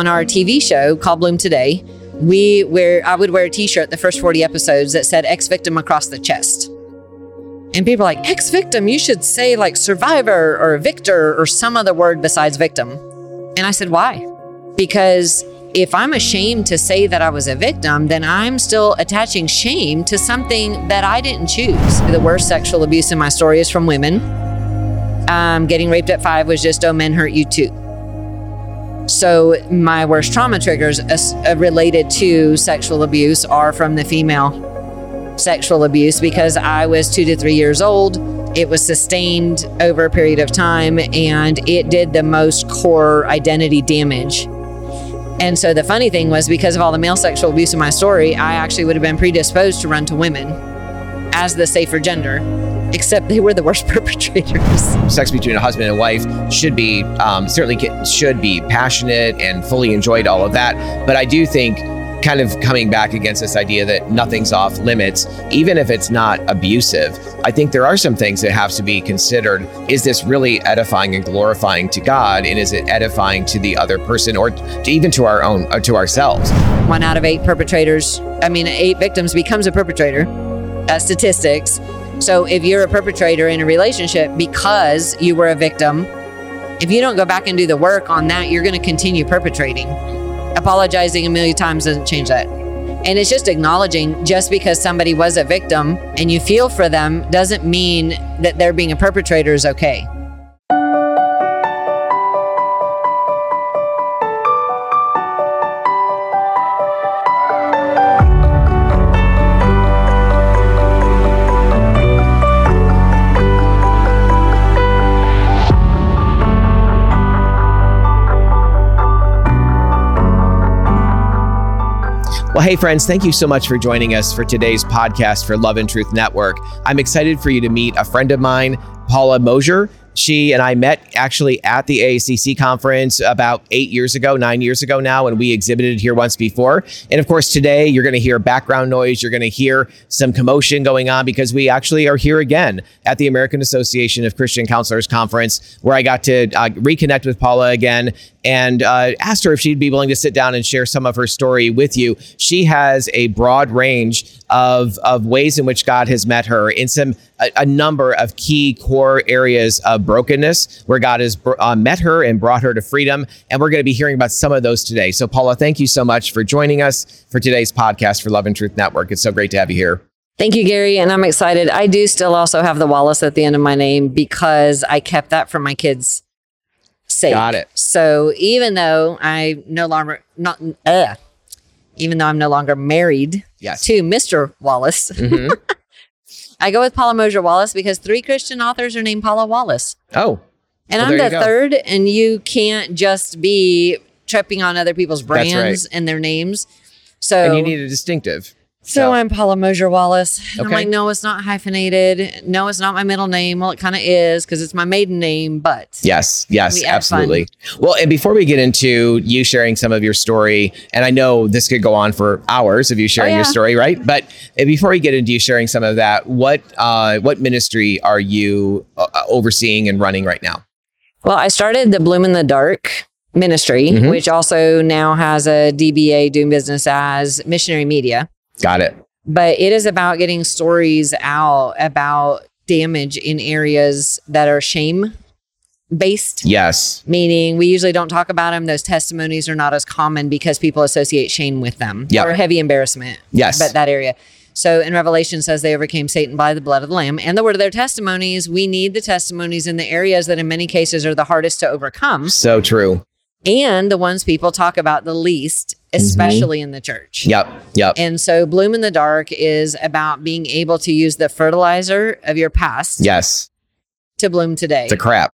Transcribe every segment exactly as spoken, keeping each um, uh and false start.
on our T V show called Bloom Today, we wear, I would wear a t-shirt the first forty episodes that said ex-victim across the chest. And people are like, ex-victim, you should say like survivor or victor or some other word besides victim. And I said, why? Because if I'm ashamed to say that I was a victim, then I'm still attaching shame to something that I didn't choose. The worst sexual abuse in my story is from women. Um, getting raped at five was just, oh, men hurt you too. So my worst trauma triggers as, uh, related to sexual abuse are from the female sexual abuse, because I was two to three years old. It was sustained over a period of time, and it did the most core identity damage. And so the funny thing was, because of all the male sexual abuse in my story, I actually would have been predisposed to run to women as the safer gender, except they were the worst perpetrators. Sex between a husband and wife should be, um, certainly should be passionate and fully enjoyed, all of that. But I do think kind of coming back against this idea that nothing's off limits, even if it's not abusive, I think there are some things that have to be considered. Is this really edifying and glorifying to God? And is it edifying to the other person, or to even to our own, or to ourselves? One out of eight perpetrators, I mean, eight victims becomes a perpetrator, that's statistics. So if you're a perpetrator in a relationship because you were a victim, if you don't go back and do the work on that, you're gonna continue perpetrating. Apologizing a million times doesn't change that. And it's just acknowledging, just because somebody was a victim and you feel for them doesn't mean that they're being a perpetrator is okay. Well, hey, friends, thank you so much for joining us for today's podcast for Love and Truth Network. I'm excited for you to meet a friend of mine, Paula Mosher. She and I met actually at the A A C C conference about eight years ago, nine years ago now, and we exhibited here once before. And of course, today you're going to hear background noise. You're going to hear some commotion going on because we actually are here again at the American Association of Christian Counselors Conference, where I got to uh, reconnect with Paula again. And uh, asked her if she'd be willing to sit down and share some of her story with you. She has a broad range of, of ways in which God has met her in some a, a number of key core areas of brokenness where God has uh, met her and brought her to freedom. And we're going to be hearing about some of those today. So, Paula, thank you so much for joining us for today's podcast for Love and Truth Network. It's so great to have you here. Thank you, Gary. And I'm excited. I do still also have the Wallace at the end of my name because I kept that from my kids. Sake. Got it. So even though I no longer not uh, even though I'm no longer married yes. to Mister Wallace, mm-hmm. I go with Paula Mosher Wallace because three Christian authors are named Paula Wallace. Oh, and well, I'm the third, and you can't just be tripping on other people's brands right. and their names. So and you need a distinctive. So, so I'm Paula Mosher Wallace. And okay. I'm like, no, it's not hyphenated. No, it's not my middle name. Well, it kind of is because it's my maiden name, but. Yes, yes, we absolutely. Well, and before we get into you sharing some of your story, and I know this could go on for hours of you sharing oh, yeah. your story, right? But before we get into you sharing some of that, what uh, what ministry are you uh, overseeing and running right now? Well, I started the Bloom in the Dark ministry, mm-hmm. which also now has a D B A doing business as Missionary Media. Got it. But it is about getting stories out about damage in areas that are shame based. Yes. Meaning we usually don't talk about them. Those testimonies are not as common because people associate shame with them yep. or heavy embarrassment. Yes. But that area. So in Revelation says they overcame Satan by the blood of the Lamb and the word of their testimonies. We need the testimonies in the areas that in many cases are the hardest to overcome. So true. And the ones people talk about the least, especially mm-hmm. in the church. Yep, yep. And so Bloom in the Dark is about being able to use the fertilizer of your past. Yes. To bloom today. The crap,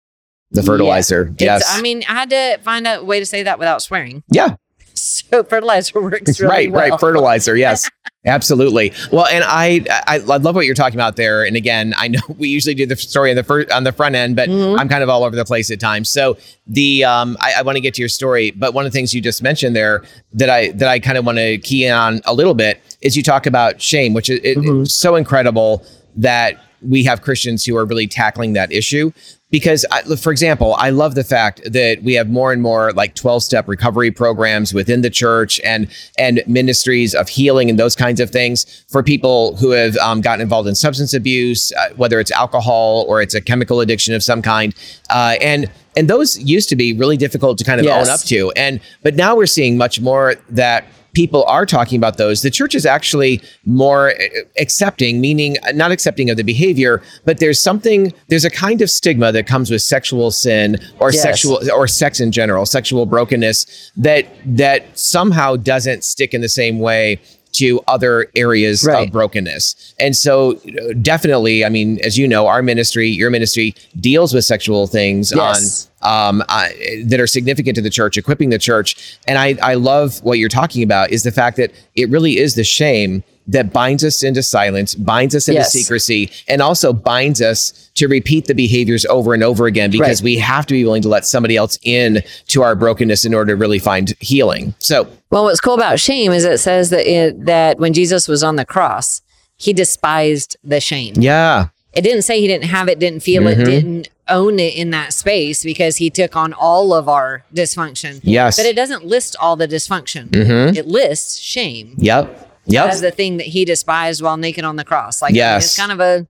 the fertilizer. Yeah. Yes. It's, I mean, I had to find a way to say that without swearing. Yeah. So fertilizer works really right, well. Right, right. Fertilizer. Yes. Absolutely. Well, and I, I I love what you're talking about there. And again, I know we usually do the story on the first, on the front end, but mm-hmm. I'm kind of all over the place at times. So the um, I, I want to get to your story, but one of the things you just mentioned there that I that I kind of want to key in on a little bit is you talk about shame, which is it, mm-hmm. it's so incredible that we have Christians who are really tackling that issue. Because, I, for example, I love the fact that we have more and more like twelve-step recovery programs within the church and and ministries of healing and those kinds of things for people who have um, gotten involved in substance abuse, uh, whether it's alcohol or it's a chemical addiction of some kind. Uh, and and those used to be really difficult to kind of yes. own up to. And but now we're seeing much more that people are talking about those. The church is actually more accepting, meaning not accepting of the behavior, but there's something, there's a kind of stigma that comes with sexual sin or yes. sexual or sex in general, sexual brokenness that that somehow doesn't stick in the same way to other areas right. of brokenness. And so definitely, I mean, as you know, our ministry, your ministry deals with sexual things yes. on um, uh, that are significant to the church, equipping the church. And I, I love what you're talking about is the fact that it really is the shame that binds us into silence, binds us into yes. secrecy, and also binds us to repeat the behaviors over and over again, because right. we have to be willing to let somebody else in to our brokenness in order to really find healing. So, well, what's cool about shame is it says that it, that when Jesus was on the cross, he despised the shame. Yeah. It didn't say he didn't have it, didn't feel mm-hmm. it, didn't own it in that space, because he took on all of our dysfunction. Yes. But it doesn't list all the dysfunction. Mm-hmm. It lists shame. Yep. Yep. As the thing that he despised while naked on the cross. Like, yes. I mean, it's kind of a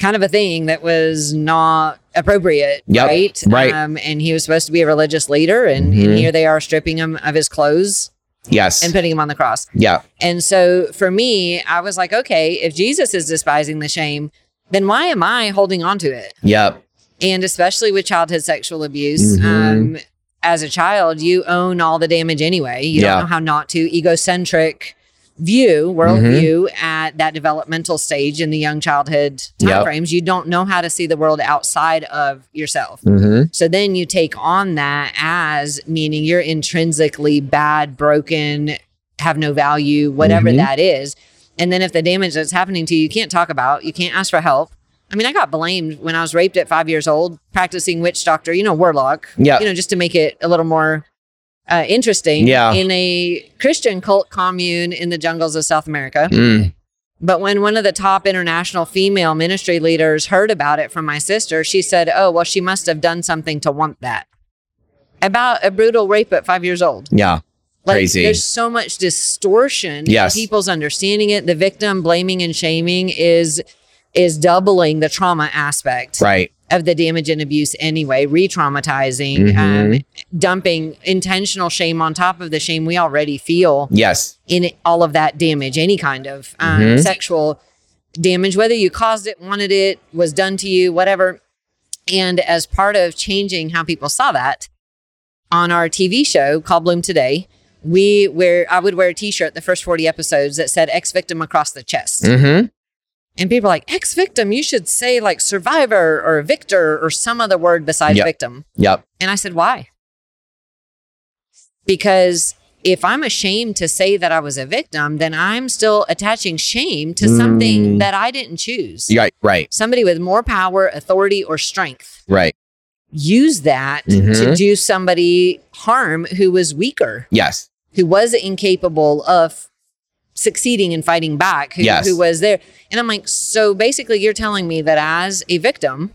kind of a thing that was not appropriate, yep. right? Right. Um, and he was supposed to be a religious leader, and, mm-hmm. and here they are stripping him of his clothes. Yes. And putting him on the cross. Yeah. And so for me, I was like, okay, if Jesus is despising the shame, then why am I holding on to it? Yep. And especially with childhood sexual abuse, mm-hmm. um, as a child, you own all the damage anyway. You yeah. don't know how not to. Egocentric view, worldview mm-hmm. at that developmental stage in the young childhood time yep. frames, you don't know how to see the world outside of yourself. Mm-hmm. So then you take on that as meaning you're intrinsically bad, broken, have no value, whatever mm-hmm. that is. And then if the damage that's happening to you, you can't talk about, you can't ask for help. I mean, I got blamed when I was raped at five years old, practicing witch doctor, you know, warlock, yep. you know, just to make it a little more Uh, interesting yeah. in a Christian cult commune in the jungles of South America. Mm. But when one of the top international female ministry leaders heard about it from my sister, she said, oh, well, she must have done something to want that. About a brutal rape at five years old. Yeah. Like, crazy. There's so much distortion yes. in people's understanding it. The victim blaming and shaming is is doubling the trauma aspect. Right. Of the damage and abuse anyway, re-traumatizing, mm-hmm. um, dumping intentional shame on top of the shame we already feel yes. in all of that damage, any kind of um, mm-hmm. sexual damage, whether you caused it, wanted it, was done to you, whatever. And as part of changing how people saw that, on our T V show called Bloom Today, we wear, I would wear a t-shirt the first forty episodes that said ex-victim across the chest. Mm-hmm. And people are like, ex-victim, you should say like survivor or victor or some other word besides yep. victim. Yep. And I said, why? Because if I'm ashamed to say that I was a victim, then I'm still attaching shame to mm. something that I didn't choose. Right, right. Somebody with more power, authority, or strength. Right. Use that mm-hmm. to do somebody harm who was weaker. Yes. Who was incapable of succeeding and fighting back, who, yes. who was there. And I'm like, so basically you're telling me that as a victim,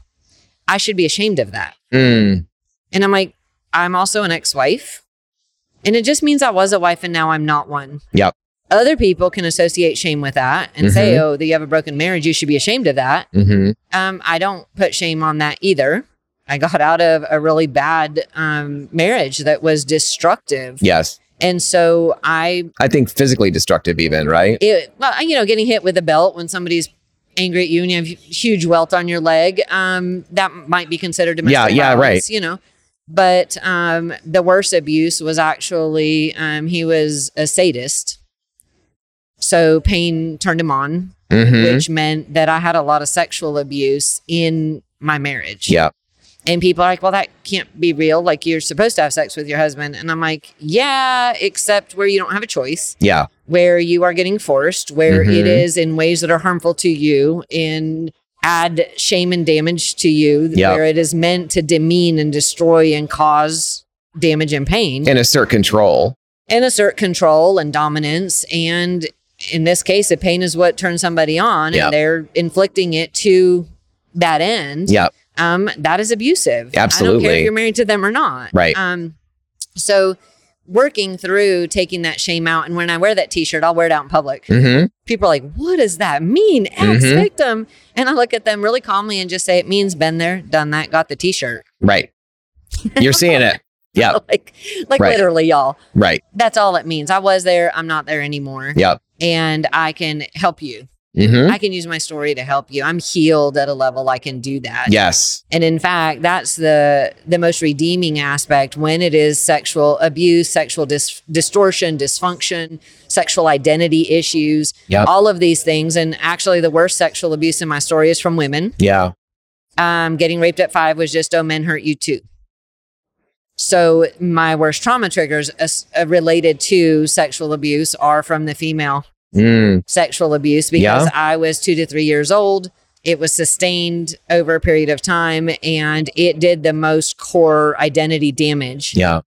I should be ashamed of that. Mm. And I'm like, I'm also an ex-wife. And it just means I was a wife and now I'm not one. Yep. Other people can associate shame with that and mm-hmm. say, oh, that you have a broken marriage, you should be ashamed of that. Mm-hmm. Um, I don't put shame on that either. I got out of a really bad um, marriage that was destructive. Yes. And so I... I think physically destructive even, right? It, well, you know, getting hit with a belt when somebody's angry at you and you have a huge welt on your leg, um, that might be considered domestic violence. Yeah, yeah, right. You know, but um, the worst abuse was actually, um, he was a sadist. So pain turned him on, mm-hmm. which meant that I had a lot of sexual abuse in my marriage. Yeah. And people are like, well, that can't be real. Like, you're supposed to have sex with your husband. And I'm like, yeah, except where you don't have a choice. Yeah. Where you are getting forced, where mm-hmm. it is in ways that are harmful to you and add shame and damage to you, yep. where it is meant to demean and destroy and cause damage and pain. And assert control. And assert control and dominance. And in this case, the pain is what turns somebody on yep. and they're inflicting it to that end. Yeah. um, that is abusive. Absolutely. I don't care if you're married to them or not. Right. Um, so working through taking that shame out. And when I wear that t-shirt, I'll wear it out in public. Mm-hmm. People are like, what does that mean? Ex-victim. Mm-hmm. And I look at them really calmly and just say, it means been there, done that, got the t-shirt. Right. You're seeing it. Yeah. like like right. Literally, y'all. Right. That's all it means. I was there. I'm not there anymore. Yep. And I can help you. Mm-hmm. I can use my story to help you. I'm healed at a level I can do that. Yes. And in fact, that's the the most redeeming aspect when it is sexual abuse, sexual dis- distortion, dysfunction, sexual identity issues, yep. all of these things. And actually the worst sexual abuse in my story is from women. Yeah. Um, getting raped at five was just, oh, men hurt you too. So my worst trauma triggers uh, related to sexual abuse are from the female mm. sexual abuse because yeah. I was two to three years old. It was sustained over a period of time and it did the most core identity damage. Yeah.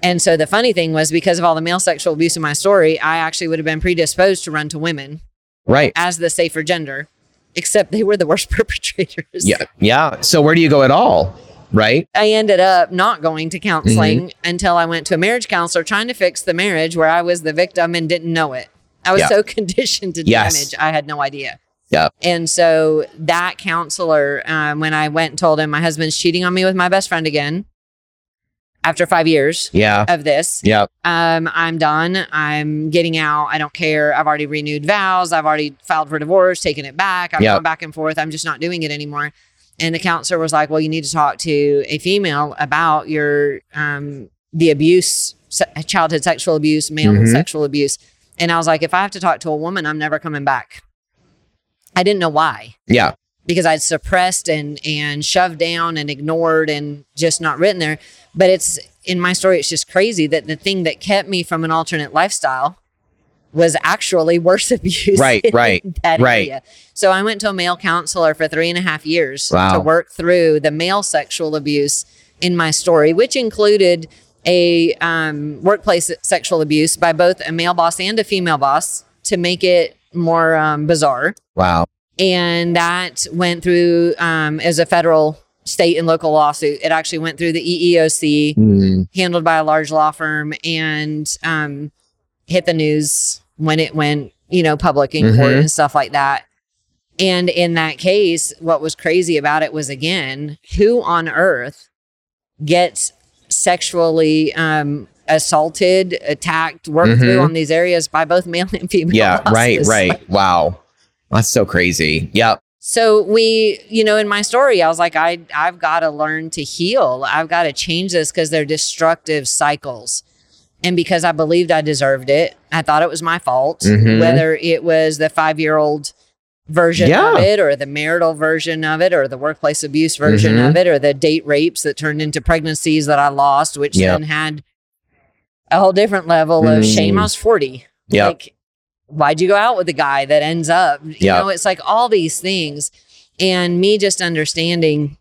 And so the funny thing was because of all the male sexual abuse in my story, I actually would have been predisposed to run to women right. as the safer gender, except they were the worst perpetrators. Yeah. Yeah. So where do you go at all? Right. I ended up not going to counseling mm-hmm. until I went to a marriage counselor trying to fix the marriage where I was the victim and didn't know it. I was yeah. so conditioned to yes. damage. I had no idea. Yeah. And so that counselor, um, when I went and told him my husband's cheating on me with my best friend again, after five years yeah. of this, yeah. um, I'm done. I'm getting out. I don't care. I've already renewed vows. I've already filed for divorce, taken it back. I've yeah. gone back and forth. I'm just not doing it anymore. And the counselor was like, well, you need to talk to a female about your, um, the abuse, se- childhood sexual abuse, male mm-hmm. sexual abuse. And I was like, if I have to talk to a woman, I'm never coming back. I didn't know why. Yeah. Because I'd suppressed and, and shoved down and ignored and just not written there. But it's in my story, it's just crazy that the thing that kept me from an alternate lifestyle was actually worse abuse. Right, right, that right. area. So I went to a male counselor for three and a half years wow. to work through the male sexual abuse in my story, which included a um, workplace sexual abuse by both a male boss and a female boss to make it more um, bizarre. Wow. And that went through um, as a federal, state and local lawsuit. It actually went through the E E O C, mm. handled by a large law firm, and um, hit the news when it went, you know, public in court mm-hmm. and stuff like that. And in that case, what was crazy about it was, again, who on earth gets sexually um, assaulted, attacked, worked mm-hmm. through on these areas by both male and female yeah, bosses. Right, right. Like, wow. That's so crazy. Yep. So we, you know, in my story, I was like, I, I've got to learn to heal. I've got to change this because they're destructive cycles. And because I believed I deserved it, I thought it was my fault, mm-hmm. whether it was the five-year-old version yeah. of it or the marital version of it or the workplace abuse version mm-hmm. of it or the date rapes that turned into pregnancies that I lost, which yep. then had a whole different level mm. of shame. I was forty. Yep. Like, why'd you go out with a guy that ends up? You yep. know, it's like all these things. And me just understanding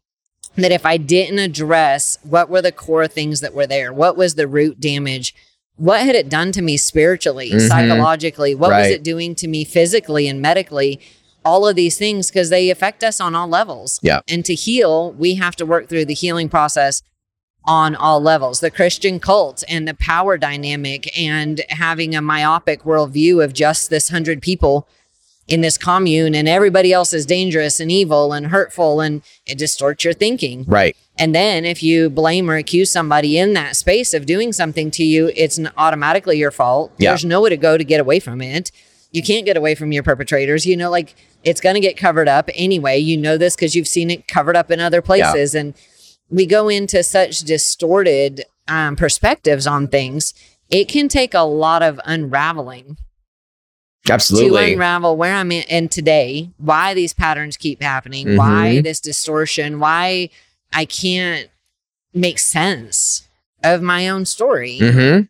that if I didn't address what were the core things that were there, what was the root damage, what had it done to me spiritually, mm-hmm. psychologically, what right. was it doing to me physically and medically, all of these things, because they affect us on all levels. Yeah. And to heal, we have to work through the healing process on all levels. The Christian cult and the power dynamic and having a myopic worldview of just this hundred people in this commune and everybody else is dangerous and evil and hurtful and it distorts your thinking. Right. And then if you blame or accuse somebody in that space of doing something to you, it's automatically your fault. Yeah. There's nowhere to go to get away from it. You can't get away from your perpetrators. You know, like it's going to get covered up anyway. You know this because you've seen it covered up in other places. Yeah. And we go into such distorted um, perspectives on things. It can take a lot of unraveling. Absolutely. To unravel where I'm in today, why these patterns keep happening, mm-hmm. why this distortion, why I can't make sense of my own story. Mm-hmm.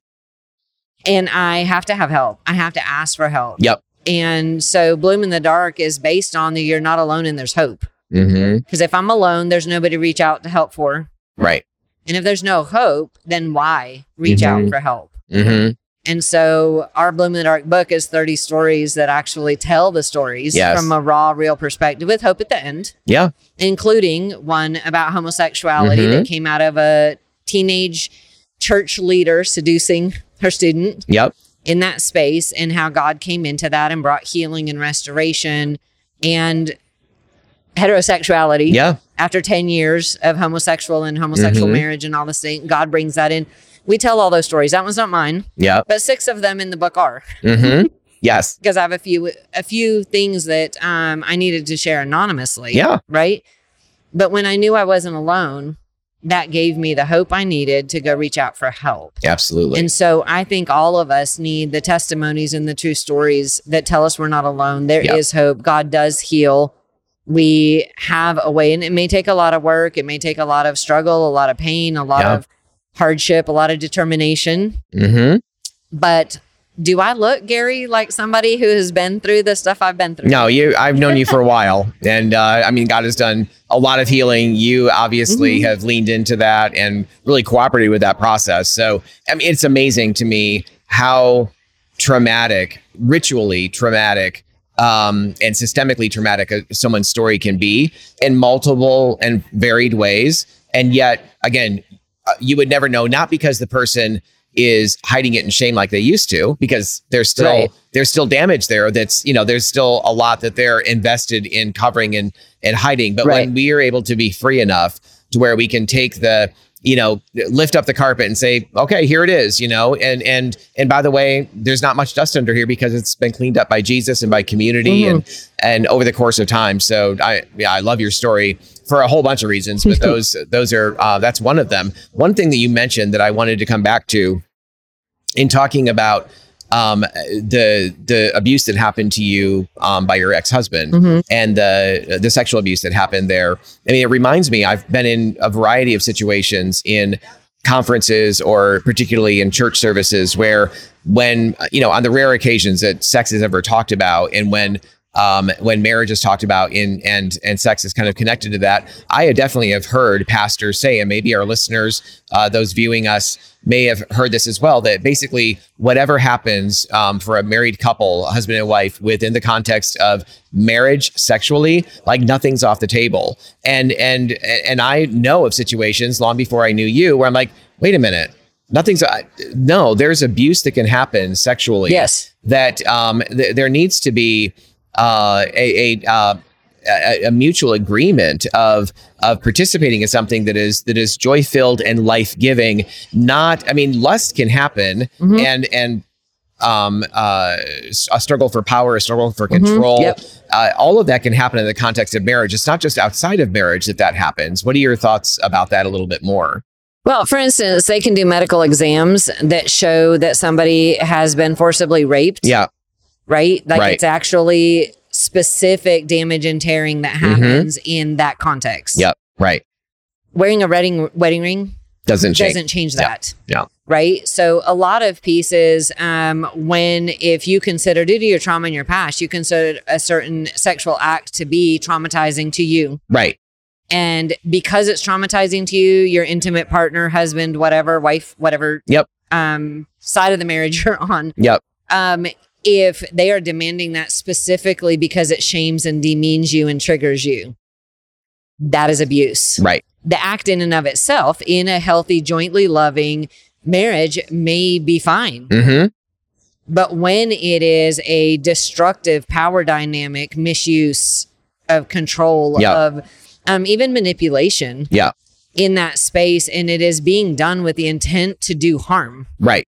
And I have to have help. I have to ask for help. Yep. And so Bloom in the Dark is based on the you're not alone and there's hope. Because mm-hmm. if I'm alone, there's nobody to reach out to help for. Right. And if there's no hope, then why reach mm-hmm. out for help? Mm-hmm. And so our Bloom in the Dark book is thirty stories that actually tell the stories yes. from a raw, real perspective with hope at the end. Yeah. Including one about homosexuality mm-hmm. that came out of a teenage church leader seducing her student yep. in that space, and how God came into that and brought healing and restoration, and heterosexuality. Yeah. After ten years of homosexual and homosexual mm-hmm. marriage and all this thing, God brings that in. We tell all those stories. That one's not mine. Yeah. But six of them in the book are. Mm-hmm. Yes. Because I have a few a few things that um, I needed to share anonymously. Yeah. Right? But when I knew I wasn't alone, that gave me the hope I needed to go reach out for help. Absolutely. And so I think all of us need the testimonies and the true stories that tell us we're not alone. There yep. is hope. God does heal. We have a way. And it may take a lot of work. It may take a lot of struggle, a lot of pain, a lot yep. of hardship, a lot of determination. Mm-hmm. But do I look, Garry, like somebody who has been through the stuff I've been through? No, you. I've known you for a while. And uh, I mean, God has done a lot of healing. You obviously mm-hmm. have leaned into that and really cooperated with that process. So, I mean, it's amazing to me how traumatic, ritually traumatic, um, and systemically traumatic uh, someone's story can be in multiple and varied ways. And yet, again, you would never know, not because the person is hiding it in shame like they used to, because there's still right. there's still damage there. That's, you know, there's still a lot that they're invested in covering and, and hiding. But right. when we are able to be free enough to where we can take the, you know, lift up the carpet and say, okay, here it is, you know, and and and by the way, there's not much dust under here because it's been cleaned up by Jesus and by community mm-hmm. and and over the course of time. So I yeah, I love your story for a whole bunch of reasons, but those those are uh, that's one of them. One thing that you mentioned that I wanted to come back to in talking about um, the the abuse that happened to you um, by your ex-husband mm-hmm. and the the sexual abuse that happened there. I mean, it reminds me, I've been in a variety of situations in conferences or particularly in church services where, when you know, on the rare occasions that sex is ever talked about, and when Um, when marriage is talked about in and and sex is kind of connected to that, I definitely have heard pastors say, and maybe our listeners, uh, those viewing us, may have heard this as well, that basically whatever happens um, for a married couple, husband and wife, within the context of marriage sexually, like nothing's off the table. And and and I know of situations long before I knew you where I'm like, wait a minute. Nothing's no. There's abuse that can happen sexually. Yes. That um, th- there needs to be. Uh, a, a, uh, a mutual agreement of of participating in something that is that is joy filled and life giving. Not, I mean, lust can happen, mm-hmm. and and um, uh, a struggle for power, a struggle for control. Mm-hmm. Yep. Uh, all of that can happen in the context of marriage. It's not just outside of marriage that that happens. What are your thoughts about that a little bit more? Well, for instance, they can do medical exams that show that somebody has been forcibly raped. Yeah. Right? Like right. It's actually specific damage and tearing that happens mm-hmm. in that context. Yep. Right. Wearing a wedding, wedding ring doesn't change, doesn't change that. Yeah. Yep. Right. So a lot of pieces, um, when, if you consider, due to your trauma in your past, you consider a certain sexual act to be traumatizing to you. Right. And because it's traumatizing to you, your intimate partner, husband, whatever, wife, whatever yep. um, side of the marriage you're on. Yep. Um, if they are demanding that specifically because it shames and demeans you and triggers you, that is abuse. Right. The act in and of itself in a healthy, jointly loving marriage may be fine. Mm-hmm. But when it is a destructive power dynamic, misuse of control, yeah. of um, even manipulation yeah. in that space, and it is being done with the intent to do harm. Right.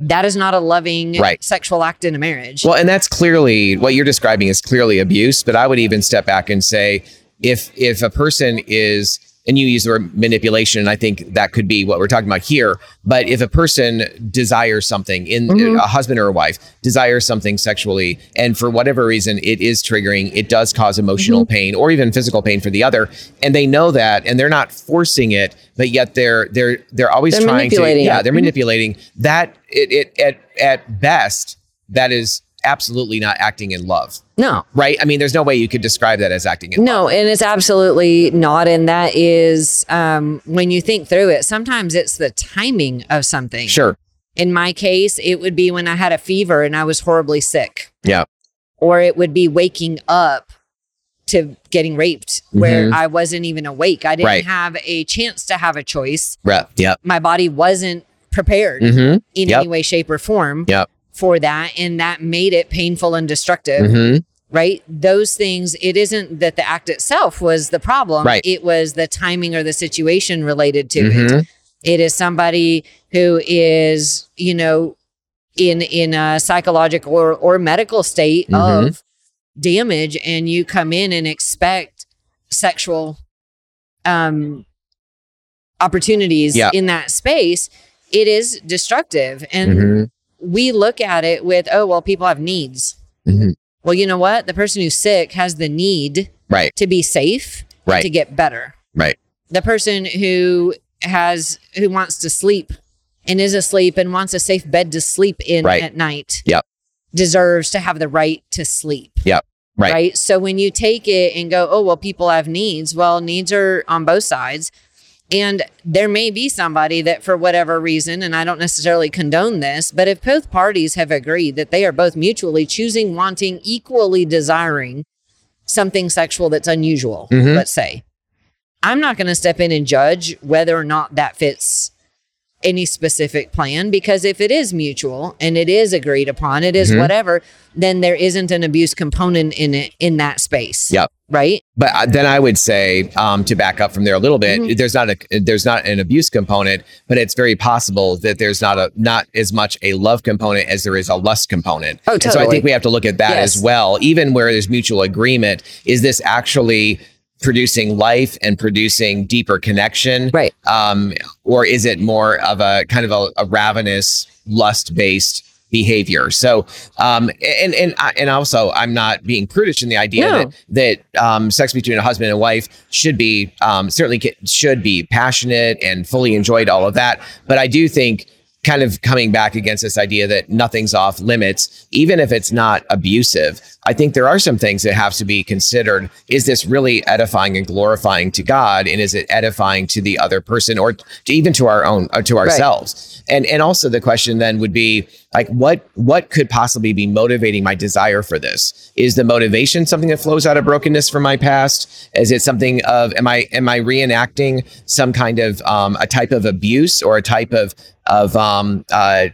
That is not a loving right. sexual act in a marriage. Well, and that's clearly what you're describing is clearly abuse. But I would even step back and say, if if a person is, and you use the word manipulation, and I think that could be what we're talking about here. But if a person desires something in mm-hmm. a husband or a wife desires something sexually, and for whatever reason, it is triggering, it does cause emotional mm-hmm. pain or even physical pain for the other. And they know that, and they're not forcing it, but yet they're, they're, they're always they're trying to, yeah, they're mm-hmm. manipulating that. It, it, at, at best, that is absolutely not acting in love. No. Right? I mean, there's no way you could describe that as acting in no, love. No, and it's absolutely not. And that is, um, when you think through it, sometimes it's the timing of something. Sure. In my case, it would be when I had a fever and I was horribly sick. Yeah. Or it would be waking up to getting raped where mm-hmm. I wasn't even awake. I didn't right. have a chance to have a choice. Right. Yep. My body wasn't prepared mm-hmm. in yep. any way, shape, or form yep. for that. And that made it painful and destructive. Mm-hmm. Right. Those things, it isn't that the act itself was the problem. Right. It was the timing or the situation related to mm-hmm. it. It is somebody who is, you know, in in a psychological or, or medical state mm-hmm. of damage, and you come in and expect sexual um, opportunities yeah. in that space. It is destructive. And mm-hmm. we look at it with, oh, well, people have needs. Mm-hmm. Well, you know what? The person who's sick has the need right. to be safe, right. to get better. Right. The person who has who wants to sleep and is asleep and wants a safe bed to sleep in right. at night yep. deserves to have the right to sleep. Yep. Right. Right. So when you take it and go, oh, well, people have needs. Well, needs are on both sides. And there may be somebody that for whatever reason, and I don't necessarily condone this, but if both parties have agreed that they are both mutually choosing, wanting, equally desiring something sexual that's unusual, mm-hmm. let's say, I'm not going to step in and judge whether or not that fits any specific plan, because if it is mutual and it is agreed upon, it is mm-hmm. whatever, then there isn't an abuse component in it, in that space. Yep. Right. But then I would say, um, to back up from there a little bit, mm-hmm. there's not a, there's not an abuse component, but it's very possible that there's not a, not as much a love component as there is a lust component. Oh, totally. And so I think we have to look at that yes. as well, even where there's mutual agreement. Is this actually producing life and producing deeper connection? Right. Um, or is it more of a kind of a, a ravenous, lust-based behavior? So, um, and, and, and also I'm not being prudish in the idea no. that, that, um, sex between a husband and wife should be, um, certainly should be passionate and fully enjoyed, all of that. But I do think kind of coming back against this idea that nothing's off limits, even if it's not abusive, I think there are some things that have to be considered. Is this really edifying and glorifying to God? And is it edifying to the other person or to even to our own, or to ourselves? Right. And and also the question then would be like, what, what could possibly be motivating my desire for this? Is the motivation something that flows out of brokenness from my past? Is it something of, am I, am I reenacting some kind of um, a type of abuse or a type of, of um, uh,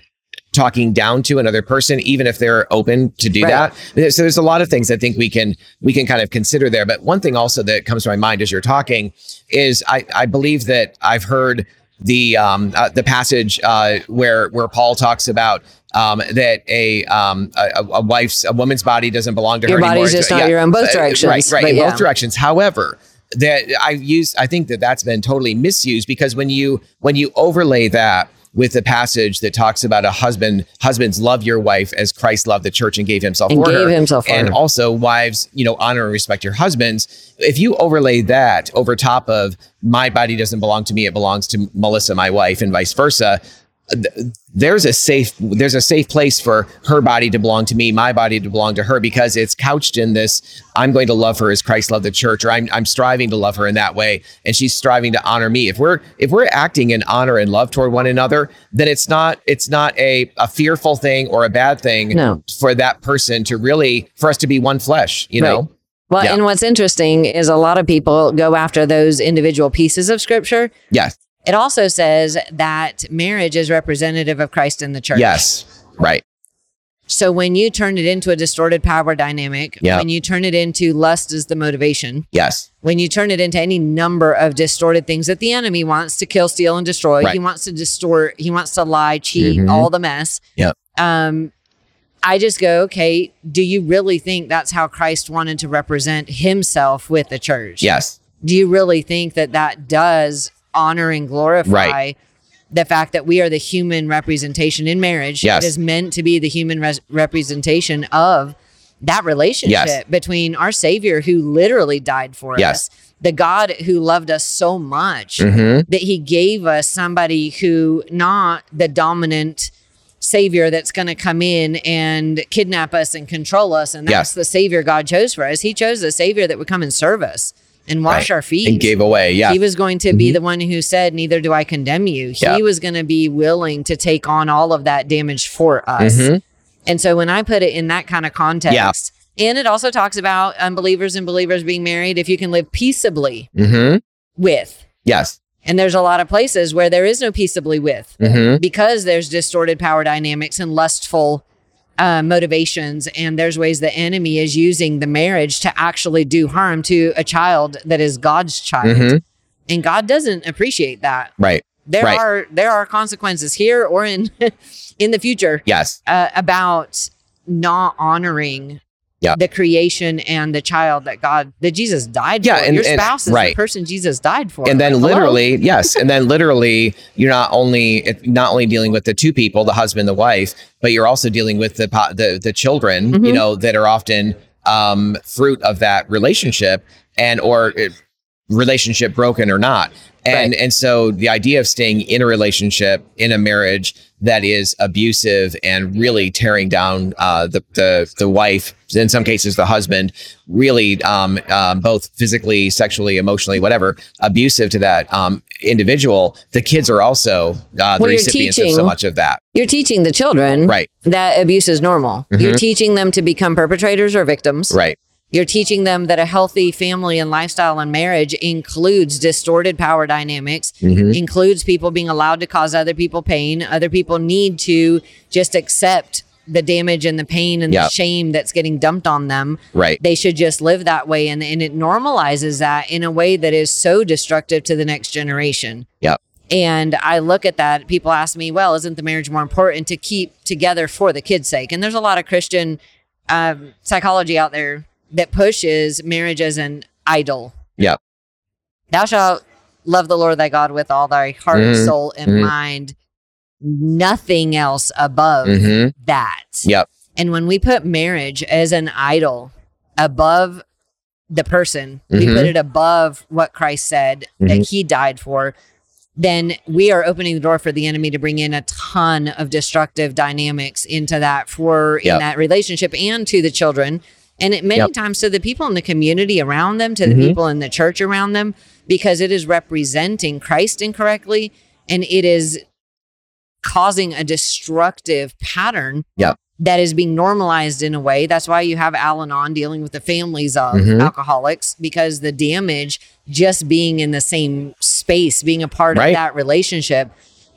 talking down to another person, even if they're open to do right. that. So there's a lot of things I think we can we can kind of consider there. But one thing also that comes to my mind as you're talking is I, I believe that I've heard the um, uh, the passage uh, where where Paul talks about um, that a, um, a a wife's a woman's body doesn't belong to your her anymore. Your body's just not yeah. your own, both directions. Right, right, in yeah. both directions. However, that I use I think that that's been totally misused, because when you when you overlay that with the passage that talks about a husband, husbands love your wife as Christ loved the church and gave himself and for gave her. Himself and her. Also wives, you know, honor and respect your husbands. If you overlay that over top of my body doesn't belong to me, it belongs to Melissa, my wife, and vice versa. There's a safe, there's a safe place for her body to belong to me, my body to belong to her, because it's couched in this, I'm going to love her as Christ loved the church, or I'm, I'm striving to love her in that way, and she's striving to honor me. If we're, if we're acting in honor and love toward one another, then it's not, it's not a, a fearful thing or a bad thing no. for that person to really, for us to be one flesh, you right. know? Well, yeah. and what's interesting is a lot of people go after those individual pieces of scripture. Yes. It also says that marriage is representative of Christ in the church. Yes, right. So when you turn it into a distorted power dynamic, yep. when you turn it into lust is the motivation. Yes. When you turn it into any number of distorted things that the enemy wants to kill, steal, and destroy. Right. He wants to distort. He wants to lie, cheat, mm-hmm. all the mess. Yep. Um, I just go, okay, do you really think that's how Christ wanted to represent himself with the church? Yes. Do you really think that that does honor and glorify right. the fact that we are the human representation in marriage? Yes. It is meant to be the human res- representation of that relationship yes. between our Savior, who literally died for yes. us, the God who loved us so much mm-hmm. that he gave us somebody who, not the dominant Savior that's going to come in and kidnap us and control us. And that's yes. the Savior God chose for us. He chose a Savior that would come and serve us. and washed right. our feet. And gave away, yeah. He was going to be mm-hmm. the one who said, neither do I condemn you. He yep. was going to be willing to take on all of that damage for us. Mm-hmm. And so when I put it in that kind of context, yeah. and it also talks about unbelievers and believers being married, if you can live peaceably mm-hmm. with. Yes. And there's a lot of places where there is no peaceably with mm-hmm. because there's distorted power dynamics and lustful uh, motivations. And there's ways the enemy is using the marriage to actually do harm to a child that is God's child. Mm-hmm. And God doesn't appreciate that. Right. There right. are there are consequences here or in in the future. Yes. Uh, about not honoring yeah. the creation and the child that God, that Jesus died yeah, for. And, Your spouse and, is right. the person Jesus died for. And then like, literally, yes. And then literally, you're not only not only dealing with the two people, the husband, the wife, but you're also dealing with the the, the children, mm-hmm. you know, that are often um, fruit of that relationship and or uh, relationship broken or not. And right. and so the idea of staying in a relationship, in a marriage that is abusive and really tearing down uh, the, the the wife, in some cases the husband, really um, um, both physically, sexually, emotionally, whatever, abusive to that um, individual. The kids are also uh, the well, recipients teaching, of so much of that. You're teaching the children right. that abuse is normal. Mm-hmm. You're teaching them to become perpetrators or victims. Right. You're teaching them that a healthy family and lifestyle and marriage includes distorted power dynamics, mm-hmm. includes people being allowed to cause other people pain. Other people need to just accept the damage and the pain and yep. the shame that's getting dumped on them. Right. They should just live that way. And, and it normalizes that in a way that is so destructive to the next generation. Yep. And I look at that. People ask me, well, isn't the marriage more important to keep together for the kids' sake? And there's a lot of Christian um, psychology out there that pushes marriage as an idol. Yeah. Thou shalt love the Lord thy God with all thy heart, mm-hmm. soul, and mm-hmm. mind. Nothing else above mm-hmm. that. Yep. And when we put marriage as an idol above the person, mm-hmm. we put it above what Christ said mm-hmm. that he died for, then we are opening the door for the enemy to bring in a ton of destructive dynamics into that for yep. in that relationship and to the children. And it many yep. times to the people in the community around them, to the mm-hmm. people in the church around them, because it is representing Christ incorrectly and it is causing a destructive pattern yep. that is being normalized in a way. That's why you have Al-Anon dealing with the families of mm-hmm. alcoholics, because the damage just being in the same space, being a part right. of that relationship.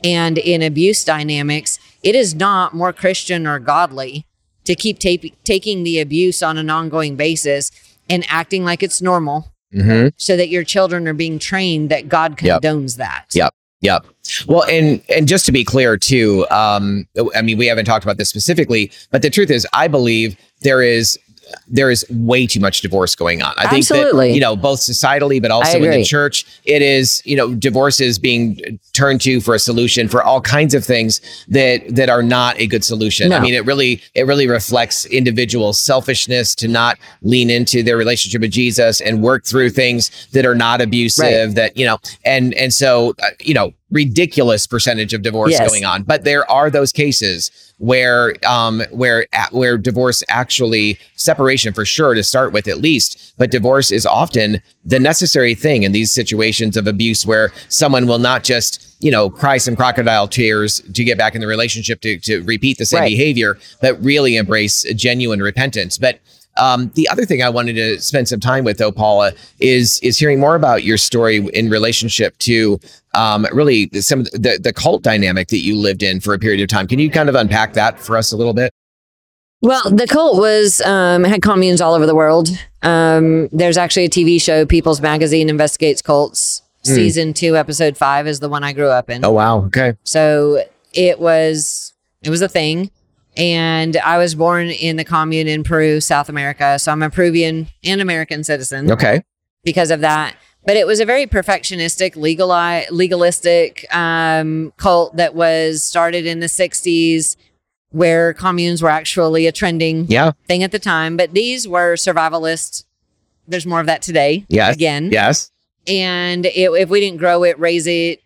And in abuse dynamics, it is not more Christian or godly to keep ta- taking the abuse on an ongoing basis and acting like it's normal mm-hmm. so that your children are being trained that God condones yep. that. Yep. Yep. Well, and and just to be clear too, um, I mean, we haven't talked about this specifically, but the truth is, I believe there is there is way too much divorce going on. I Absolutely. think that, you know, both societally, but also in the church, it is, you know, divorce is being turned to for a solution for all kinds of things that, that are not a good solution. No. I mean, it really, it really reflects individual selfishness to not lean into their relationship with Jesus and work through things that are not abusive right. that, you know, and, and so, uh, you know, ridiculous percentage of divorce yes. going on, but there are those cases where um where where divorce actually separation for sure to start with at least, but divorce is often the necessary thing in these situations of abuse where someone will not just, you know, cry some crocodile tears to get back in the relationship to to repeat the same right. behavior, but really embrace genuine repentance. But Um, the other thing I wanted to spend some time with, though, Paula, is is hearing more about your story in relationship to um, really some of the, the cult dynamic that you lived in for a period of time. Can you kind of unpack that for us a little bit? Well, the cult was um, had communes all over the world. Um, there's actually a T V show, People's Magazine Investigates Cults. Mm. Season two, episode five is the one I grew up in. Oh, wow. Okay. So it was it was a thing. And I was born in the commune in Peru, South America. So I'm a Peruvian and American citizen. Okay. Because of that. But it was a very perfectionistic, legal, legalistic um, cult that was started in the sixties, where communes were actually a trending yeah. thing at the time. But these were survivalists. There's more of that today. Yes. Again. Yes. And it, if we didn't grow it, raise it,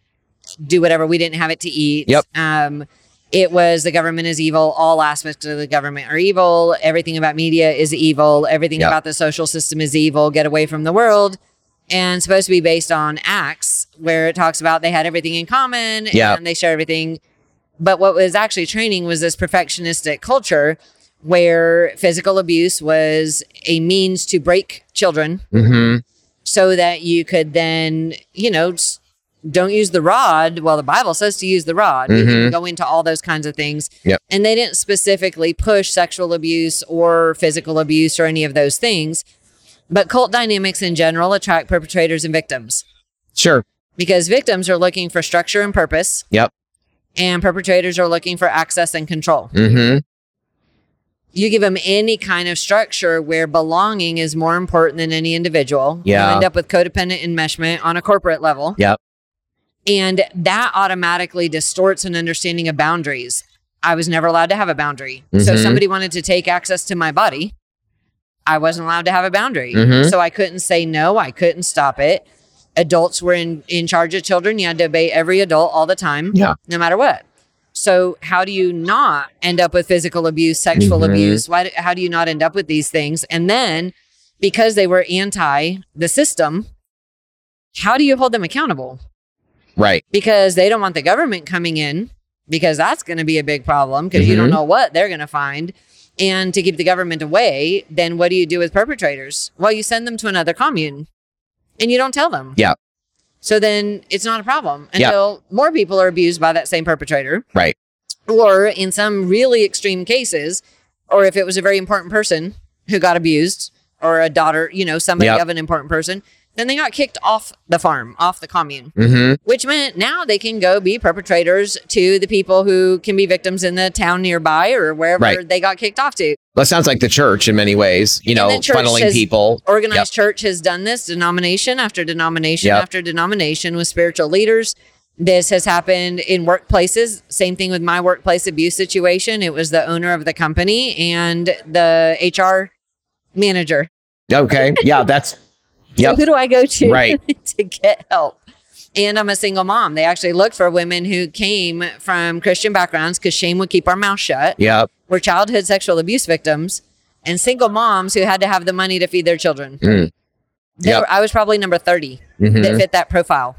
do whatever, we didn't have it to eat. Yep. Um, It was the government is evil. All aspects of the government are evil. Everything about media is evil. Everything yep. about the social system is evil. Get away from the world. and supposed to be based on Acts, where it talks about they had everything in common and yep. they shared everything. But what was actually training was this perfectionistic culture where physical abuse was a means to break children mm-hmm. so that you could then, you know, don't use the rod. Well, the Bible says to use the rod. Mm-hmm. You can go into all those kinds of things. Yep. And they didn't specifically push sexual abuse or physical abuse or any of those things. But cult dynamics in general attract perpetrators and victims. Sure. Because victims are looking for structure and purpose. Yep. And perpetrators are looking for access and control. Mm-hmm. You give them any kind of structure where belonging is more important than any individual. Yeah. You end up with codependent enmeshment on a corporate level. Yep. And that automatically distorts an understanding of boundaries. I was never allowed to have a boundary. Mm-hmm. So if somebody wanted to take access to my body, I wasn't allowed to have a boundary. Mm-hmm. So I couldn't say no. I couldn't stop it. Adults were in, in charge of children. You had to obey every adult all the time, yeah. no matter what. So how do you not end up with physical abuse, sexual mm-hmm. abuse? Why? Do, how do you not end up with these things? And then because they were anti the system, how do you hold them accountable? Right. Because they don't want the government coming in, because that's going to be a big problem, because mm-hmm. you don't know what they're going to find. And to keep the government away, then what do you do with perpetrators? Well, you send them to another commune and you don't tell them. Yeah. So then it's not a problem until yeah. more people are abused by that same perpetrator. Right. Or in some really extreme cases, or if it was a very important person who got abused, or a daughter, you know, somebody yeah. of an important person, then they got kicked off the farm, off the commune, mm-hmm. which meant now they can go be perpetrators to the people who can be victims in the town nearby or wherever right. they got kicked off to. Well, it sounds like the church in many ways, you know, funneling has, people. Organized yep. church has done this denomination after denomination yep. after denomination with spiritual leaders. This has happened in workplaces. Same thing with my workplace abuse situation. It was the owner of the company and the H R manager. Okay. Yeah, that's... Yep. So who do I go to right. to get help? And I'm a single mom. They actually looked for women who came from Christian backgrounds because shame would keep our mouth shut. Yep. We're childhood sexual abuse victims and single moms who had to have the money to feed their children. Mm. Yep. Were, I was probably number thirty mm-hmm. that fit that profile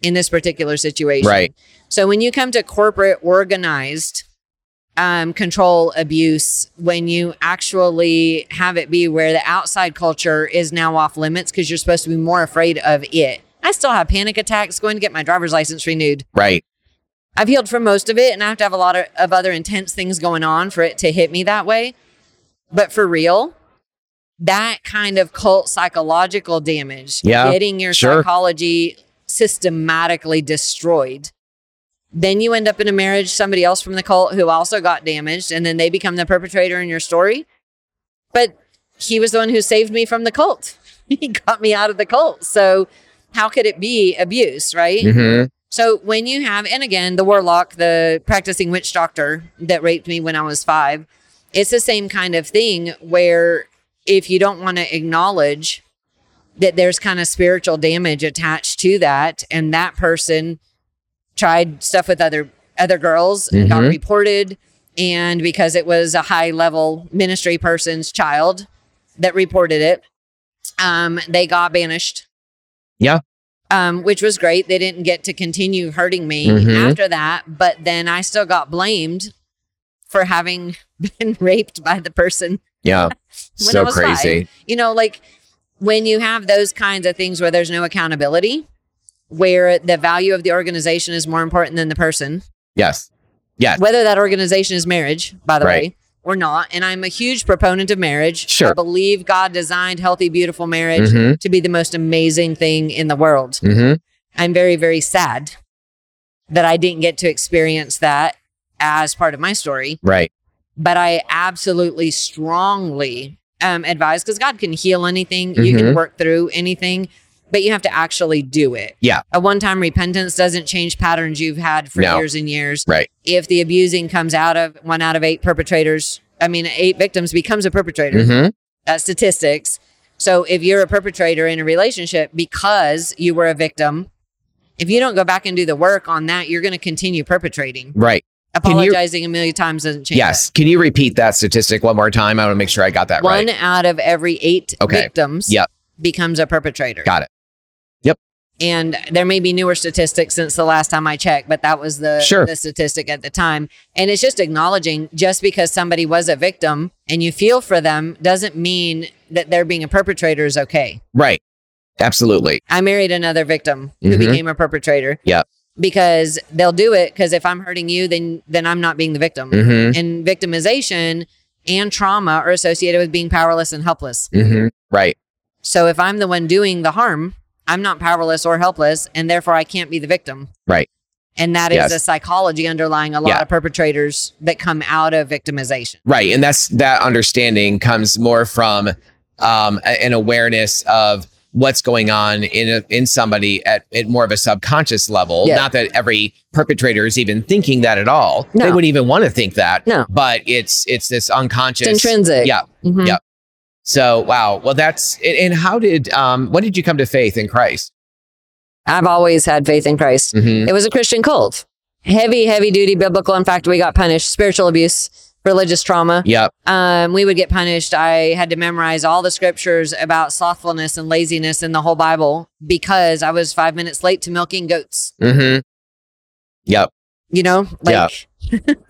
in this particular situation. Right. So when you come to corporate organized um, control abuse, when you actually have it be where the outside culture is now off limits because you're supposed to be more afraid of it. I still have panic attacks going to get my driver's license renewed. Right. I've healed from most of it, and I have to have a lot of, of other intense things going on for it to hit me that way. But for real, that kind of cult psychological damage, yeah, getting your sure. psychology systematically destroyed. Then you end up in a marriage, somebody else from the cult who also got damaged, and then they become the perpetrator in your story. But he was the one who saved me from the cult. He got me out of the cult. So how could it be abuse, right? Mm-hmm. So when you have, and again, the warlock, the practicing witch doctor that raped me when I was five, it's the same kind of thing where if you don't want to acknowledge that there's kind of spiritual damage attached to that, and that person tried stuff with other other girls and mm-hmm. got reported, and because it was a high level ministry person's child that reported it, um they got banished, yeah um which was great. They didn't get to continue hurting me mm-hmm. after that, but then I still got blamed for having been raped by the person yeah so crazy five. You know, like when you have those kinds of things where there's no accountability, where the value of the organization is more important than the person. Yes. Yes. Whether that organization is marriage, by the right. way, or not. And I'm a huge proponent of marriage. Sure. I believe God designed healthy, beautiful marriage mm-hmm. to be the most amazing thing in the world. Mm-hmm. I'm very, very sad that I didn't get to experience that as part of my story. Right. But I absolutely strongly um, advise, because God can heal anything. Mm-hmm. You can work through anything. But you have to actually do it. Yeah. A one-time repentance doesn't change patterns you've had for no. years and years. Right. If the abusing comes out of one out of eight perpetrators, I mean, eight victims becomes a perpetrator. Mm-hmm. That's statistics. So if you're a perpetrator in a relationship because you were a victim, if you don't go back and do the work on that, you're going to continue perpetrating. Right. Apologizing you, a million times doesn't change. Yes. That. Can you repeat that statistic one more time? I want to make sure I got that one right. One out of every eight okay. victims. Yep. becomes a perpetrator. Got it. Yep. And there may be newer statistics since the last time I checked, but that was the, sure. the statistic at the time. And it's just acknowledging, just because somebody was a victim and you feel for them doesn't mean that they're being a perpetrator is okay. Right. Absolutely. I married another victim who mm-hmm. became a perpetrator. Yeah. Because they'll do it because if I'm hurting you, then then I'm not being the victim. Mm-hmm. And victimization and trauma are associated with being powerless and helpless. Mm-hmm. Right. So if I'm the one doing the harm, I'm not powerless or helpless, and therefore I can't be the victim. Right. And that yes. is a psychology underlying a lot yeah. of perpetrators that come out of victimization. Right. And that's that understanding comes more from um, an awareness of what's going on in a, in somebody at, at more of a subconscious level. Yeah. Not that every perpetrator is even thinking that at all. No. They wouldn't even want to think that. No. But it's it's this unconscious. It's intrinsic. Yeah. Mm-hmm. Yeah. So, wow. Well, that's, and how did, um, when did you come to faith in Christ? I've always had faith in Christ. Mm-hmm. It was a Christian cult. Heavy, heavy duty biblical. In fact, we got punished. Spiritual abuse, religious trauma. Yep. Um, we would get punished. I had to memorize all the scriptures about slothfulness and laziness in the whole Bible because I was five minutes late to milking goats. Mm-hmm. Yep. You know, like. Yep.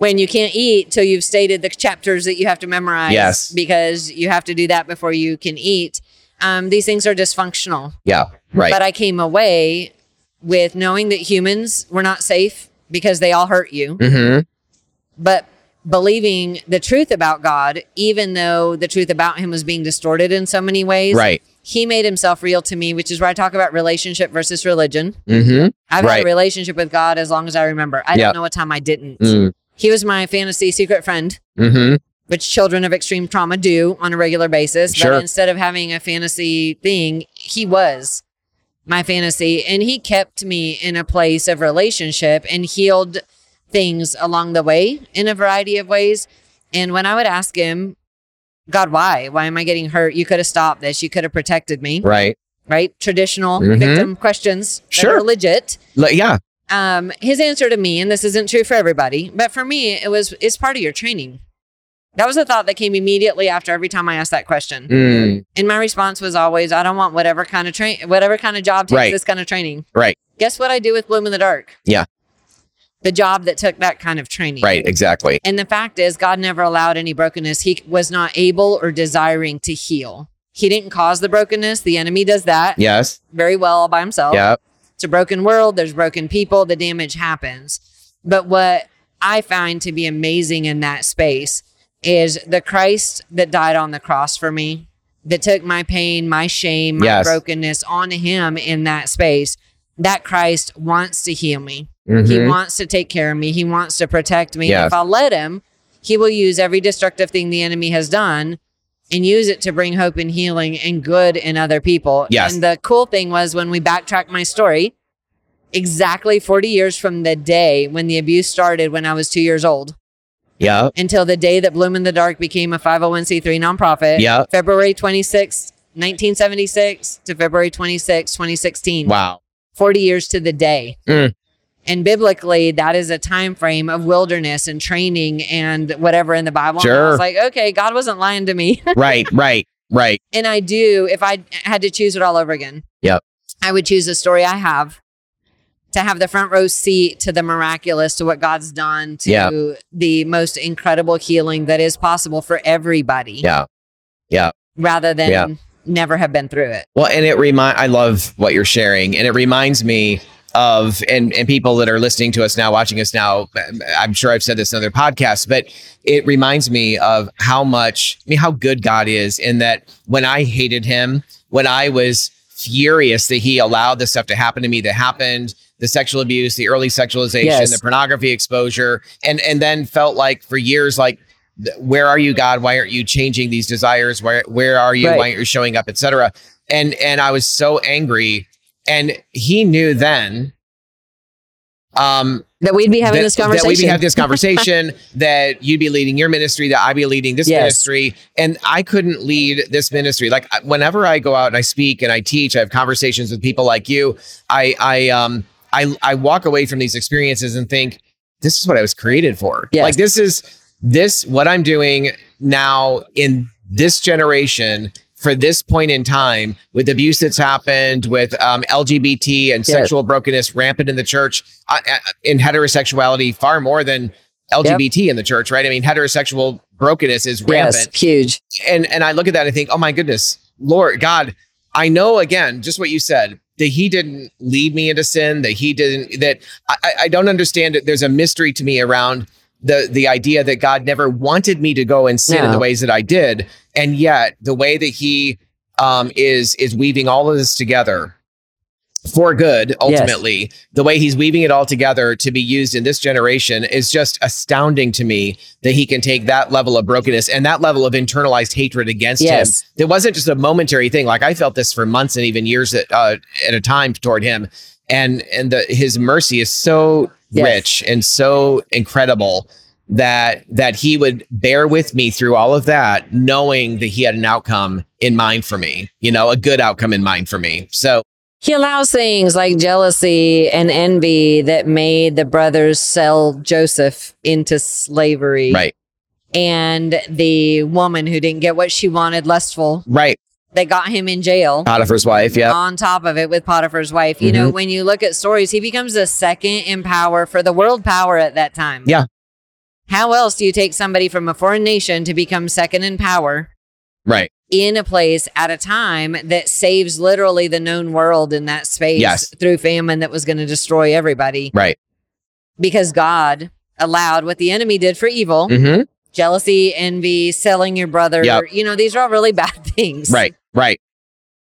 When you can't eat till you've stated the chapters that you have to memorize, yes. because you have to do that before you can eat. Um, these things are dysfunctional. Yeah, right. But I came away with knowing that humans were not safe because they all hurt you. Mm-hmm. But believing the truth about God, even though the truth about him was being distorted in so many ways. Right. He made himself real to me, which is where I talk about relationship versus religion. Mm-hmm. I've right. had a relationship with God as long as I remember. I yep. don't know what time I didn't. Mm. He was my fantasy secret friend, mm-hmm. which children of extreme trauma do on a regular basis. Sure. But instead of having a fantasy thing, he was my fantasy. And he kept me in a place of relationship and healed things along the way in a variety of ways. And when I would ask him, God, why? Why am I getting hurt? You could have stopped this. You could have protected me. Right. Right. Traditional mm-hmm. victim questions. Sure. That are legit. Le- yeah. Um, his answer to me, and this isn't true for everybody, but for me, it was, it's part of your training. That was a thought that came immediately after every time I asked that question. Mm. And my response was always, I don't want whatever kind of train, whatever kind of job takes right. this kind of training. Right. Guess what I do with Bloom in the Dark? Yeah. The job that took that kind of training. Right. Exactly. And the fact is God never allowed any brokenness. He was not able or desiring to heal. He didn't cause the brokenness. The enemy does that. Yes. Very well all by himself. Yep. It's a broken world. There's broken people. The damage happens. But what I find to be amazing in that space is the Christ that died on the cross for me, that took my pain, my shame, my yes. brokenness on him in that space. That Christ wants to heal me. Mm-hmm. He wants to take care of me. He wants to protect me. Yes. If I let him, he will use every destructive thing the enemy has done and use it to bring hope and healing and good in other people. Yes. And the cool thing was when we backtracked my story, exactly forty years from the day when the abuse started when I was two years old. Yeah. Until the day that Bloom in the Dark became a five oh one c three nonprofit. Yeah. February twenty-sixth, nineteen seventy-six to February twenty-sixth, twenty sixteen. Wow. forty years to the day. Mm. And biblically, that is a time frame of wilderness and training and whatever in the Bible. Sure. And I was like, okay, God wasn't lying to me. Right, right, right. And I do, if I had to choose it all over again, yep. I would choose the story I have to have the front row seat to the miraculous, to what God's done, to yep. the most incredible healing that is possible for everybody. Yeah, yeah. Rather than yep. never have been through it. Well, and it remind I love what you're sharing, and it reminds me of, and, and people that are listening to us now, watching us now, I'm sure I've said this in other podcasts, but it reminds me of how much, I mean, how good God is in that when I hated him, when I was furious that he allowed this stuff to happen to me that happened, the sexual abuse, the early sexualization, yes. the pornography exposure, and, and then felt like for years, like, where are you, God? Why aren't you changing these desires? Where, where are you? Right. Why aren't you showing up, et cetera? And, and I was so angry. And he knew then um, that we'd be having that, this conversation, that we'd be having this conversation, that you'd be leading your ministry, that I'd be leading this yes. ministry. And I couldn't lead this ministry. Like whenever I go out and I speak and I teach, I have conversations with people like you. I, I, um, I, I walk away from these experiences and think, this is what I was created for. Yes. Like this is this, what I'm doing now in this generation for this point in time, with abuse that's happened, with um, L G B T and yes. sexual brokenness rampant in the church, uh, in heterosexuality far more than L G B T yep. in the church, right? I mean, heterosexual brokenness is rampant. Yes, huge. And, and I look at that and I think, oh my goodness, Lord God, I know, again, just what you said, that he didn't lead me into sin, that he didn't, that I, I don't understand it. There's a mystery to me around the the idea that God never wanted me to go and sin no. in the ways that I did. And yet the way that he um, is, is weaving all of this together for good, ultimately, yes. the way he's weaving it all together to be used in this generation is just astounding to me, that he can take that level of brokenness and that level of internalized hatred against yes. him. It wasn't just a momentary thing. Like, I felt this for months and even years at, uh, at a time toward him. And, and the, his mercy is so yes. rich and so incredible that, that he would bear with me through all of that, knowing that he had an outcome in mind for me, you know, a good outcome in mind for me. So he allows things like jealousy and envy that made the brothers sell Joseph into slavery. Right. And the woman who didn't get what she wanted, lustful. Right. They got him in jail. Potiphar's wife, yeah. On top of it with Potiphar's wife. Mm-hmm. You know, when you look at stories, he becomes the second in power for the world power at that time. Yeah. How else do you take somebody from a foreign nation to become second in power? Right. In a place at a time that saves literally the known world in that space yes. through famine that was going to destroy everybody. Right. Because God allowed what the enemy did for evil, mm-hmm. jealousy, envy, selling your brother. Yep. You know, these are all really bad things. Right. Right.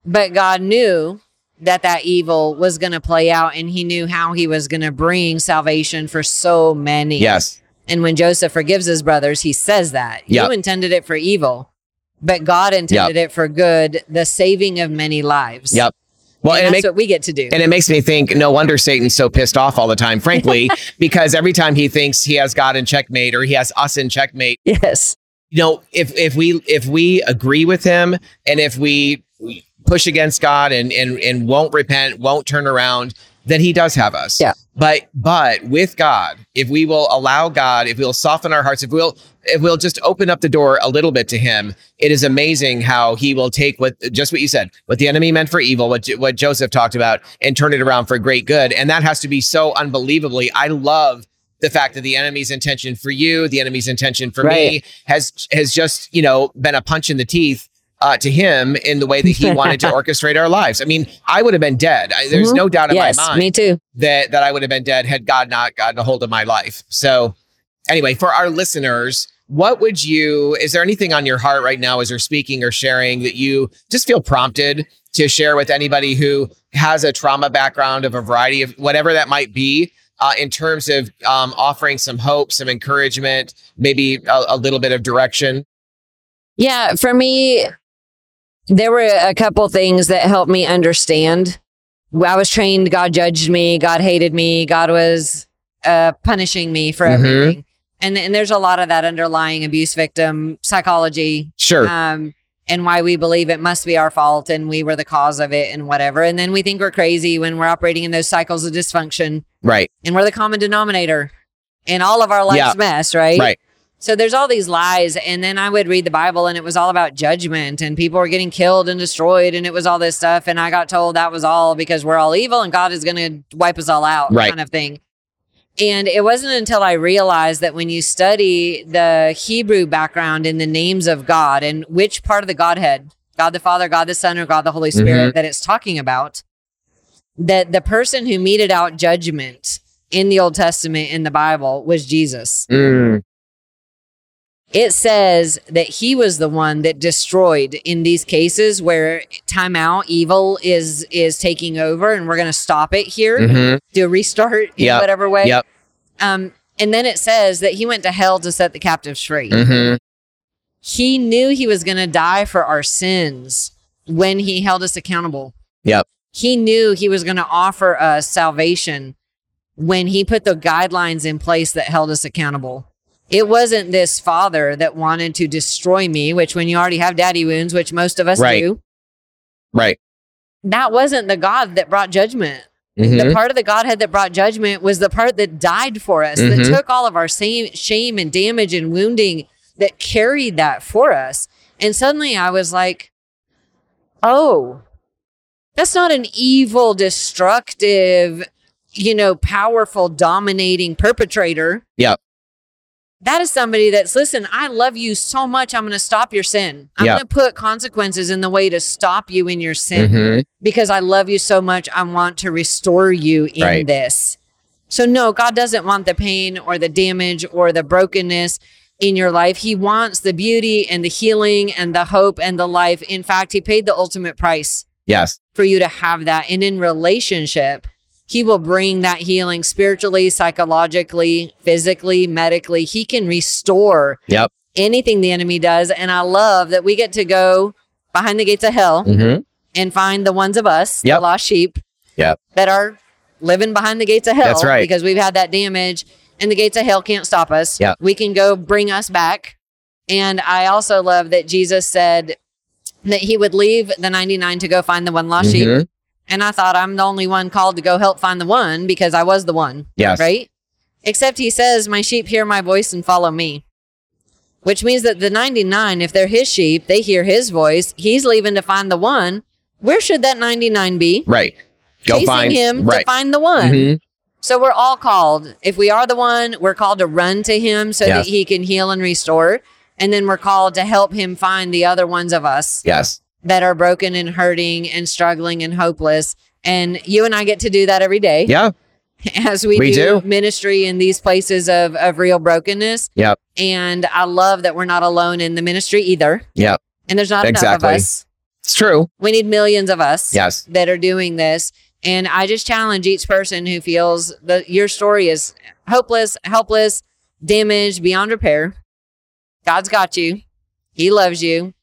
But God knew that that evil was going to play out, and he knew how he was going to bring salvation for so many. Yes. And when Joseph forgives his brothers, he says that yep. you intended it for evil, but God intended yep. it for good, the saving of many lives. Yep. Well, and, and that's make, what we get to do. And it makes me think, no wonder Satan's so pissed off all the time, frankly, because every time he thinks he has God in checkmate, or he has us in checkmate. Yes. You know, if, if we, if we agree with him, and if we push against God and, and, and won't repent, won't turn around, then he does have us. Yeah. But, but with God, if we will allow God, if we'll soften our hearts, if we'll, if we'll just open up the door a little bit to him, it is amazing how he will take what, just what you said, what the enemy meant for evil, what, what Joseph talked about, and turn it around for great good. And that has to be so unbelievably, I love the fact that the enemy's intention for you, the enemy's intention for right. me has, has just, you know, been a punch in the teeth Uh, to him in the way that he wanted to orchestrate our lives. I mean, I would have been dead. I, there's mm-hmm. no doubt in yes, my mind me too. That, that I would have been dead had God not gotten a hold of my life. So anyway, for our listeners, what would you, is there anything on your heart right now as you're speaking or sharing that you just feel prompted to share with anybody who has a trauma background of a variety of whatever that might be, uh, in terms of um, offering some hope, some encouragement, maybe a, a little bit of direction? Yeah, for me, there were a couple things that helped me understand. I was trained, God judged me, God hated me, God was uh, punishing me for mm-hmm. everything. And, and there's a lot of that underlying abuse victim psychology. Sure. Um, and why we believe it must be our fault and we were the cause of it and whatever. And then we think we're crazy when we're operating in those cycles of dysfunction. Right. And we're the common denominator in all of our life's yeah. mess, right? Right. So there's all these lies. And then I would read the Bible and it was all about judgment and people were getting killed and destroyed. And it was all this stuff. And I got told that was all because we're all evil and God is going to wipe us all out right. kind of thing. And it wasn't until I realized that when you study the Hebrew background in the names of God and which part of the Godhead, God the Father, God the Son, or God the Holy Spirit mm-hmm. that it's talking about, that the person who meted out judgment in the Old Testament in the Bible was Jesus. Mm. It says that he was the one that destroyed in these cases where time out, evil is is taking over and we're going to stop it here, mm-hmm. do a restart yep. in whatever way. Yep. Um, and then it says that he went to hell to set the captives free. Mm-hmm. He knew he was going to die for our sins when he held us accountable. Yep. He knew he was going to offer us salvation when he put the guidelines in place that held us accountable. It wasn't this father that wanted to destroy me, which when you already have daddy wounds, which most of us right. do. Right. That wasn't the God that brought judgment. Mm-hmm. The part of the Godhead that brought judgment was the part that died for us, mm-hmm. that took all of our same shame and damage and wounding, that carried that for us. And suddenly I was like, oh, that's not an evil, destructive, you know, powerful, dominating perpetrator. Yeah. That is somebody that's, listen, I love you so much. I'm going to stop your sin. I'm yep. going to put consequences in the way to stop you in your sin mm-hmm. because I love you so much. I want to restore you in right. this. So no, God doesn't want the pain or the damage or the brokenness in your life. He wants the beauty and the healing and the hope and the life. In fact, he paid the ultimate price. Yes. For you to have that. And in relationship, he will bring that healing spiritually, psychologically, physically, medically. He can restore yep. anything the enemy does. And I love that we get to go behind the gates of hell mm-hmm. and find the ones of us, yep. the lost sheep, yep. that are living behind the gates of hell. That's right. Because we've had that damage and the gates of hell can't stop us. Yep. We can go bring us back. And I also love that Jesus said that he would leave the ninety-nine to go find the one lost mm-hmm. sheep. And I thought, I'm the only one called to go help find the one because I was the one. Yes. Right? Except he says, my sheep hear my voice and follow me. Which means that the ninety-nine, if they're his sheep, they hear his voice. He's leaving to find the one. Where should that ninety-nine be? Right. Go find him right. to find the one. Mm-hmm. So we're all called. If we are the one, we're called to run to him so yes. that he can heal and restore. And then we're called to help him find the other ones of us. Yes. That are broken and hurting and struggling and hopeless. And you and I get to do that every day. Yeah. As we, we do, do ministry in these places of, of real brokenness. Yep. And I love that we're not alone in the ministry either. Yep. And there's not exactly. enough of us. It's true. We need millions of us yes. that are doing this. And I just challenge each person who feels that your story is hopeless, helpless, damaged, beyond repair. God's got you. He loves you.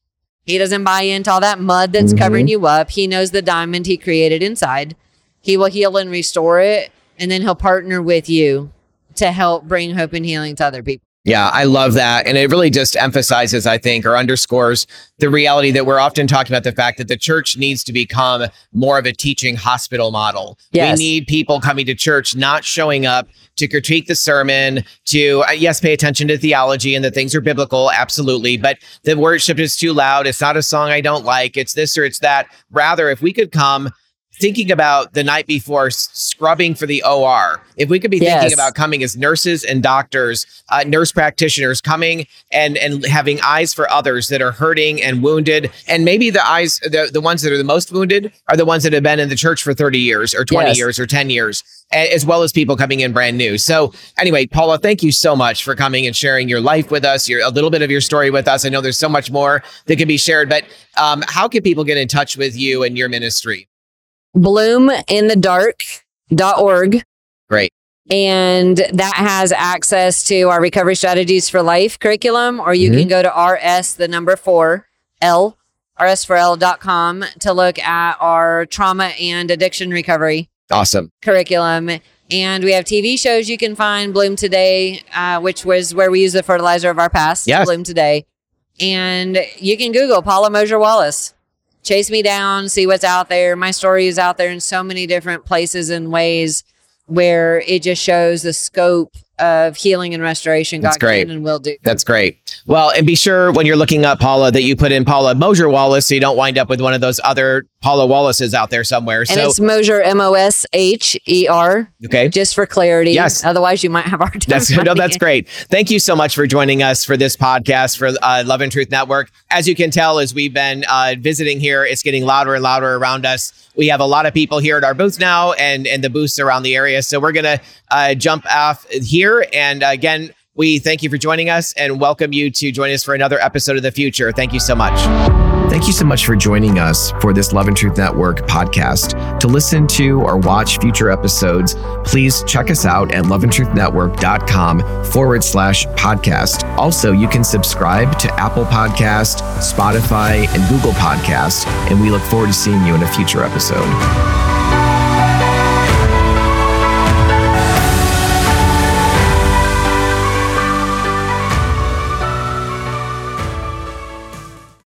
He doesn't buy into all that mud that's mm-hmm. covering you up. He knows the diamond he created inside. He will heal and restore it. And then he'll partner with you to help bring hope and healing to other people. Yeah, I love that. And it really just emphasizes, I think, or underscores the reality that we're often talking about, the fact that the church needs to become more of a teaching hospital model. Yes. We need people coming to church, not showing up to critique the sermon, to, uh, yes, pay attention to theology and that things are biblical. Absolutely. But the worship is too loud. It's not a song I don't like. It's this or it's that. Rather, if we could come thinking about the night before scrubbing for the O R, if we could be yes. thinking about coming as nurses and doctors, uh, nurse practitioners, coming and and having eyes for others that are hurting and wounded. And maybe the eyes, the, the ones that are the most wounded are the ones that have been in the church for thirty years or twenty yes. years or ten years, as well as people coming in brand new. So anyway, Paula, thank you so much for coming and sharing your life with us, your, a little bit of your story with us. I know there's so much more that can be shared, but um, how can people get in touch with you and your ministry? bloom in the dark dot org. Great. And that has access to our Recovery Strategies for Life curriculum, or you mm-hmm. can go to R S, the number four, L, R S four L dot com to look at our trauma and addiction recovery awesome curriculum. And we have T V shows you can find, Bloom Today, uh, which was where we use the fertilizer of our past, yes. Bloom Today. And you can Google Paula Mosher Wallace. Chase me down, see what's out there. My story is out there in so many different places and ways where it just shows the scope of healing and restoration God can and will do. That's great. Well, and be sure when you're looking up Paula that you put in Paula Mosher Wallace so you don't wind up with one of those other Paula Wallaces out there somewhere. And so, it's Mosher, M O S H E R. Okay. Just for clarity. Yes. Otherwise, you might have our time. That's, no, that's great. Thank you so much for joining us for this podcast for uh, Love and Truth Network. As you can tell, as we've been uh, visiting here, it's getting louder and louder around us. We have a lot of people here at our booth now and, and the booths around the area. So we're going to uh, jump off here. And again, we thank you for joining us and welcome you to join us for another episode of The Future. Thank you so much. Thank you so much for joining us for this Love and Truth Network podcast. To listen to or watch future episodes, please check us out at loveandtruthnetwork.com forward slash podcast. Also, you can subscribe to Apple Podcasts, Spotify, and Google Podcasts, and we look forward to seeing you in a future episode.